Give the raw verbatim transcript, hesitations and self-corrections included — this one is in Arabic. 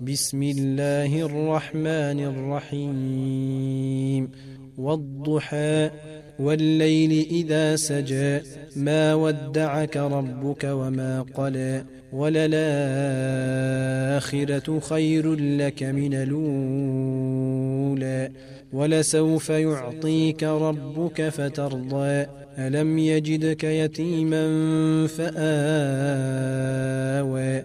بسم الله الرحمن الرحيم والضحى والليل إذا سجى ما ودعك ربك وما قلى وللآخرة خير لك من الأولى ولسوف يعطيك ربك فترضى ألم يجدك يتيما فآوى